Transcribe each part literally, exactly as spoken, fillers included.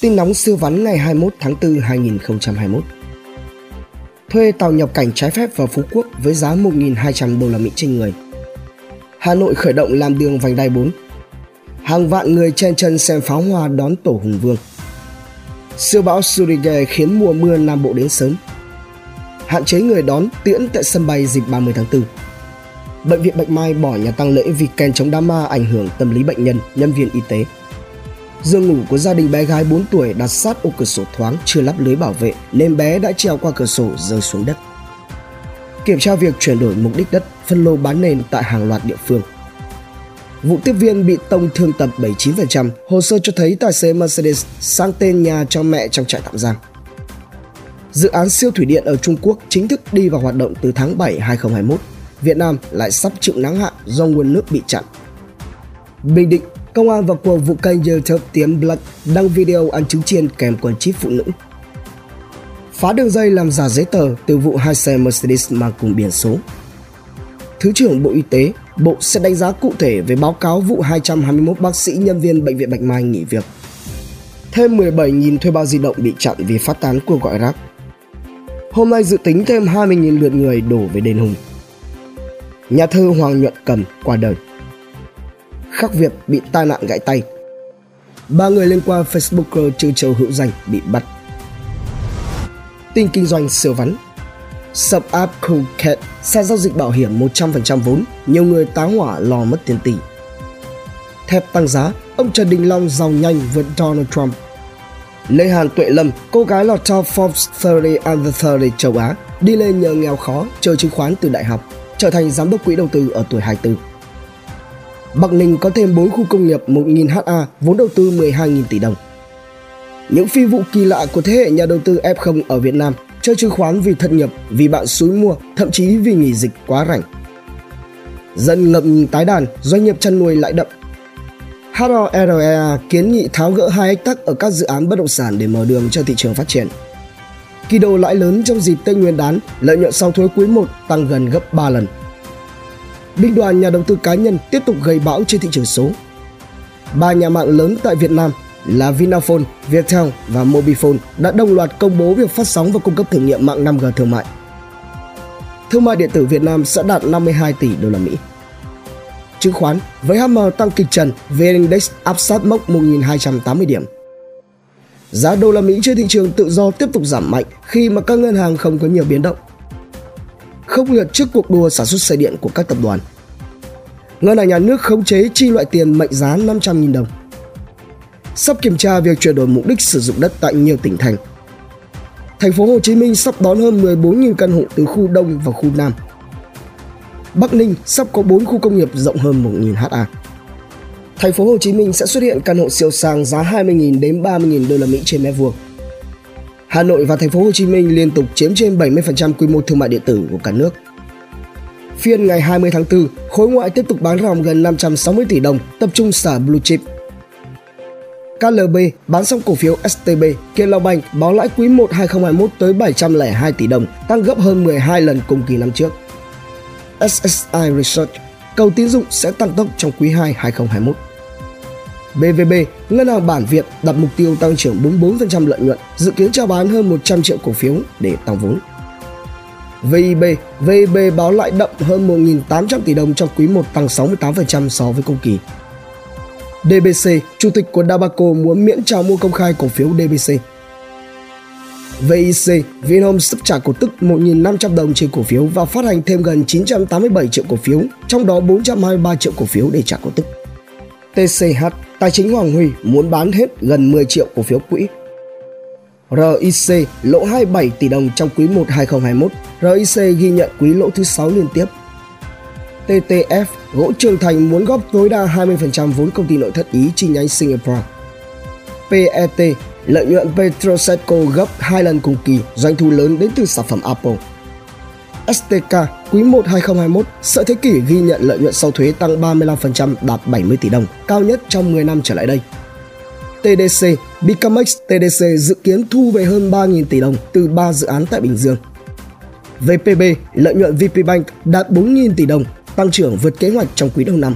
Tin nóng siêu vắn ngày hai mươi mốt tháng tư năm hai nghìn không trăm hai mươi mốt. Thuê tàu nhập cảnh trái phép vào Phú Quốc với giá một nghìn hai trăm đô la Mỹ trên người. Hà Nội khởi động làm đường vành đai bốn. Hàng vạn người chen chân xem pháo hoa đón Tổ Hùng Vương. Siêu bão Surigae khiến mùa mưa Nam Bộ đến sớm. Hạn chế người đón tiễn tại sân bay dịp ba mươi tháng tư. Bệnh viện Bạch Mai bỏ nhà tang lễ vì kèn chống đám ma ảnh hưởng tâm lý bệnh nhân, nhân viên y tế. Giường ngủ của gia đình bé gái bốn tuổi đặt sát ô cửa sổ thoáng chưa lắp lưới bảo vệ nên bé đã trèo qua cửa sổ rơi xuống đất. Kiểm tra việc chuyển đổi mục đích đất, phân lô bán nền tại hàng loạt địa phương. Vụ tiếp viên bị tông thương tật bảy mươi chín phần trăm, hồ sơ cho thấy tài xế Mercedes sang tên nhà cho mẹ trong trại tạm giam. Dự án siêu thủy điện ở Trung Quốc chính thức đi vào hoạt động từ tháng bảy năm hai nghìn không trăm hai mươi mốt. Việt Nam lại sắp chịu nắng hạn do nguồn nước bị chặn. Bình Định, công an vào cuộc vụ kênh YouTube Tiếng Blunt đăng video ăn trứng chiên kèm quần chip phụ nữ. Phá đường dây làm giả giấy tờ từ vụ hai xe Mercedes mang cùng biển số. Thứ trưởng Bộ Y tế, Bộ sẽ đánh giá cụ thể về báo cáo vụ hai trăm hai mươi mốt bác sĩ nhân viên Bệnh viện Bạch Mai nghỉ việc. Thêm mười bảy nghìn thuê bao di động bị chặn vì phát tán cuộc gọi rác. Hôm nay dự tính thêm hai mươi nghìn lượt người đổ về đền Hùng. Nhà thơ Hoàng Nhuận Cầm qua đời. Khắc Việt bị tai nạn gãy tay. Ba người liên quan Facebooker trừ Châu Hữu Danh bị bắt. Tin kinh doanh siêu vắn. Sập app Co-Cat, sàn giao dịch bảo hiểm một trăm phần trăm vốn, nhiều người tá hỏa lo mất tiền tỷ. Thép tăng giá, ông Trần Đình Long giàu nhanh vượt Donald Trump. Lê Hàn Tuệ Lâm, cô gái lọt top Forbes ba mươi under ba mươi châu Á, đi lên nhờ nghèo khó, chơi chứng khoán từ đại học, trở thành giám đốc quỹ đầu tư ở tuổi hai mươi tư. Bắc Ninh có thêm bốn khu công nghiệp một nghìn ha, vốn đầu tư mười hai nghìn tỷ đồng. Những phi vụ kỳ lạ của thế hệ nhà đầu tư ép không ở Việt Nam, chơi chứng khoán vì thất nghiệp, vì bạn xúi mua, thậm chí vì nghỉ dịch quá rảnh. Dân ngập ngừng tái đàn, doanh nghiệp chăn nuôi lại đậm. HoREA kiến nghị tháo gỡ hai ách tắc ở các dự án bất động sản để mở đường cho thị trường phát triển. Kỳ đồ lãi lớn trong dịp Tết Nguyên đán, lợi nhuận sau thuế quý một tăng gần gấp ba lần. Binh đoàn nhà đầu tư cá nhân tiếp tục gây bão trên thị trường số. Ba nhà mạng lớn tại Việt Nam là Vinaphone, Viettel và Mobifone đã đồng loạt công bố việc phát sóng và cung cấp thử nghiệm mạng năm G thương mại. Thương mại điện tử Việt Nam sẽ đạt năm mươi hai tỷ đô la Mỹ. Chứng khoán với hát em tăng kịch trần, vê en-Index áp sát mốc một nghìn hai trăm tám mươi điểm. Giá đô la Mỹ trên thị trường tự do tiếp tục giảm mạnh khi mà các ngân hàng không có nhiều biến động. Khốc liệt trước cuộc đua sản xuất xe điện của các tập đoàn. Ngân hàng nhà nước khống chế chi loại tiền mệnh giá năm trăm nghìn đồng. Sắp kiểm tra việc chuyển đổi mục đích sử dụng đất tại nhiều tỉnh thành. Thành phố Hồ Chí Minh sắp đón hơn mười bốn nghìn căn hộ từ khu Đông và khu Nam. Bắc Ninh sắp có bốn khu công nghiệp rộng hơn một nghìn ha. Thành phố Hồ Chí Minh sẽ xuất hiện căn hộ siêu sang giá hai mươi nghìn đến ba mươi nghìn đô la Mỹ trên mét vuông. Hà Nội và Thành phố Hồ Chí Minh liên tục chiếm trên bảy mươi phần trăm quy mô thương mại điện tử của cả nước. Phiên ngày hai mươi tháng tư, khối ngoại tiếp tục bán ròng gần năm trăm sáu mươi tỷ đồng, tập trung xả blue chip. ca lờ bê bán xong cổ phiếu ét tê bê, Kiên Long Bank báo lãi quý một năm hai nghìn không trăm hai mươi mốt tới bảy trăm lẻ hai tỷ đồng, tăng gấp hơn mười hai lần cùng kỳ năm trước. ét ét i Research, cầu tín dụng sẽ tăng tốc trong quý hai năm hai nghìn không trăm hai mươi mốt. bê vê bê, Ngân hàng Bản Việt đặt mục tiêu tăng trưởng bốn mươi bốn phần trăm lợi nhuận, dự kiến chào bán hơn một trăm triệu cổ phiếu để tăng vốn. vê i bê, vê i bê báo lãi đậm hơn một nghìn tám trăm tỷ đồng trong quý một, tăng sáu mươi tám phần trăm so với cùng kỳ. đê bê xê, chủ tịch của Dabaco muốn miễn chào mua công khai cổ phiếu đê bê xê. vê i xê, Vinhomes sắp trả cổ tức một nghìn năm trăm đồng trên cổ phiếu và phát hành thêm gần chín trăm tám mươi bảy triệu cổ phiếu, trong đó bốn trăm hai mươi ba triệu cổ phiếu để trả cổ tức. tê xê hát, Tài chính Hoàng Huy muốn bán hết gần mười triệu cổ phiếu quỹ. rờ i xê lỗ hai mươi bảy tỷ đồng trong quý một năm hai nghìn không trăm hai mươi mốt, rờ i xê ghi nhận quý lỗ thứ sáu liên tiếp. tê tê ép, gỗ Trường Thành muốn góp tối đa hai mươi phần trăm vốn công ty nội thất Ý chi nhánh Singapore. pê e tê, lợi nhuận Petroseco gấp hai lần cùng kỳ, doanh thu lớn đến từ sản phẩm Apple. ét tê ca, quý một năm hai nghìn không trăm hai mươi mốt, sợi thế kỷ ghi nhận lợi nhuận sau thuế tăng ba mươi lăm phần trăm đạt bảy mươi tỷ đồng, cao nhất trong mười năm trở lại đây. tê đê xê, Bicamex tê đê xê dự kiến thu về hơn ba nghìn tỷ đồng từ ba dự án tại Bình Dương. vê pê bê, lợi nhuận vê pê Bank đạt bốn nghìn tỷ đồng, tăng trưởng vượt kế hoạch trong quý đầu năm.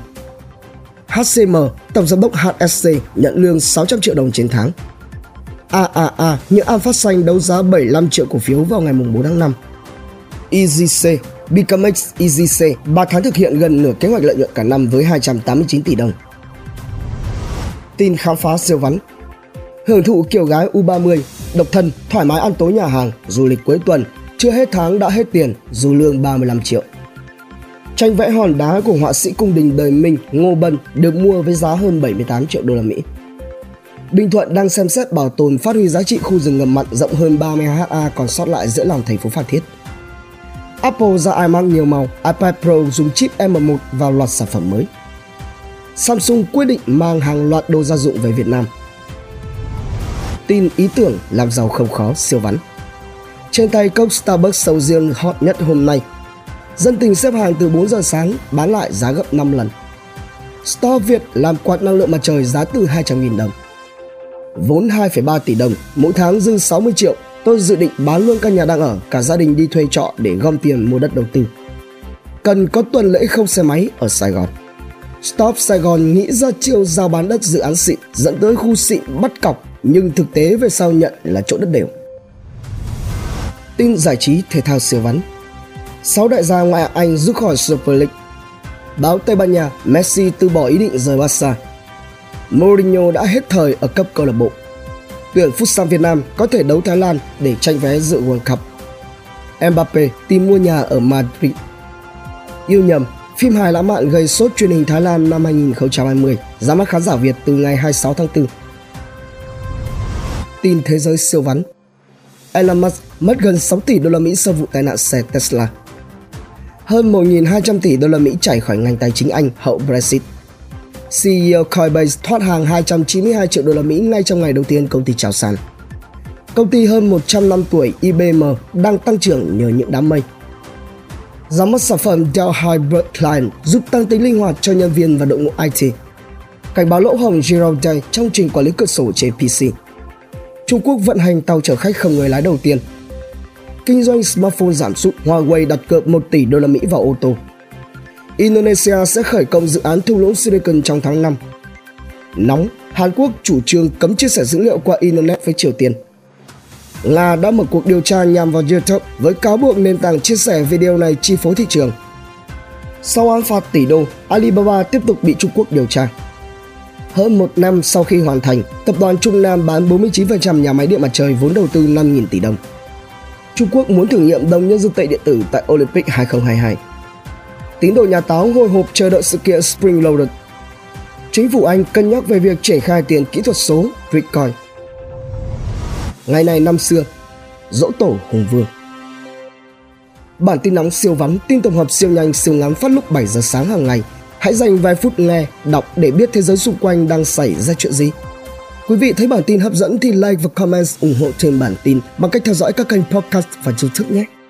hát xê em, tổng giám đốc hát ét xê nhận lương sáu trăm triệu đồng trên tháng. a a a như An Phát Xanh đấu giá bảy mươi lăm triệu cổ phiếu vào ngày bốn tháng năm. e giê xê, Bicamex e giê xê ba tháng thực hiện gần nửa kế hoạch lợi nhuận cả năm với hai trăm tám mươi chín tỷ đồng. Tin khám phá siêu vắn. Hưởng thụ kiểu gái u ba mươi, độc thân, thoải mái ăn tối nhà hàng, du lịch cuối tuần, chưa hết tháng đã hết tiền, dù lương ba mươi lăm triệu. Tranh vẽ hòn đá của họa sĩ cung đình đời Minh Ngô Bân được mua với giá hơn bảy mươi tám triệu đô la Mỹ. Bình Thuận đang xem xét bảo tồn phát huy giá trị khu rừng ngập mặn rộng hơn ba mươi héc ta còn sót lại giữa lòng thành phố Phan Thiết. Apple ra iMac nhiều màu, iPad Pro dùng chip M một vào loạt sản phẩm mới. Samsung quyết định mang hàng loạt đồ gia dụng về Việt Nam. Tin ý tưởng làm giàu không khó siêu vắn. Trên tay cốc Starbucks sầu riêng hot nhất hôm nay. Dân tình xếp hàng từ bốn giờ sáng, bán lại giá gấp năm lần. Store Việt làm quạt năng lượng mặt trời giá từ hai trăm nghìn đồng. Vốn hai phẩy ba tỷ đồng, mỗi tháng dư sáu mươi triệu, tôi dự định bán luôn căn nhà đang ở, cả gia đình đi thuê trọ để gom tiền mua đất đầu tư. Cần có tuần lễ không xe máy ở Sài Gòn. Stop Sài Gòn nghĩ ra chiêu giao bán đất dự án xịn dẫn tới khu xịn bắt cọc, nhưng thực tế về sau nhận là chỗ đất đều. Tin giải trí thể thao siêu vắn. Sáu đại gia ngoại hạng Anh rút khỏi Super League. Báo Tây Ban Nha, Messi từ bỏ ý định rời Barca. Mourinho đã hết thời ở cấp câu lạc bộ. Tuyển Futsal Việt Nam có thể đấu Thái Lan để tranh vé dự World Cup. Mbappe tìm mua nhà ở Madrid. Yêu nhầm, phim hài lãng mạn gây sốt truyền hình Thái Lan năm hai không hai không, ra mắt khán giả Việt từ ngày hai mươi sáu tháng tư. Tin thế giới siêu vắn. Elon Musk mất gần sáu tỷ đô la Mỹ sau vụ tai nạn xe Tesla. Hơn một nghìn hai trăm tỷ đô la Mỹ chảy khỏi ngành tài chính Anh hậu Brexit. xê e ô Coinbase thoát hàng hai trăm chín mươi hai triệu đô la Mỹ ngay trong ngày đầu tiên công ty chào sàn. Công ty hơn một trăm năm tuổi i bê em đang tăng trưởng nhờ những đám mây. Ra mắt sản phẩm Dell Hybrid Client giúp tăng tính linh hoạt cho nhân viên và đội ngũ i tê. Cảnh báo lỗ hổng Zero Day trong trình quản lý cửa sổ trên pê xê. Trung Quốc vận hành tàu chở khách không người lái đầu tiên. Kinh doanh smartphone giảm sút, Huawei đặt cược một tỷ đô la Mỹ vào ô tô. Indonesia sẽ khởi công dự án thung lũng Silicon trong tháng năm. Nóng, Hàn Quốc chủ trương cấm chia sẻ dữ liệu qua Internet với Triều Tiên. Nga đã mở cuộc điều tra nhằm vào YouTube với cáo buộc nền tảng chia sẻ video này chi phối thị trường. Sau án phạt tỷ đô, Alibaba tiếp tục bị Trung Quốc điều tra. Hơn một năm sau khi hoàn thành, tập đoàn Trung Nam bán bốn mươi chín phần trăm nhà máy điện mặt trời vốn đầu tư năm nghìn tỷ đồng. Trung Quốc muốn thử nghiệm đồng nhân dân tệ điện tử tại Olympic hai không hai hai. Tín đồ nhà táo hồi hộp chờ đợi sự kiện Spring Loaded. Chính phủ Anh cân nhắc về việc triển khai tiền kỹ thuật số Bitcoin. Ngày này năm xưa, Dỗ Tổ Hùng Vương. Bản tin nóng siêu vắn, tin tổng hợp siêu nhanh siêu ngắn phát lúc bảy giờ sáng hàng ngày. Hãy dành vài phút nghe, đọc để biết thế giới xung quanh đang xảy ra chuyện gì. Quý vị thấy bản tin hấp dẫn thì like và comment ủng hộ thêm bản tin bằng cách theo dõi các kênh podcast và YouTube nhé.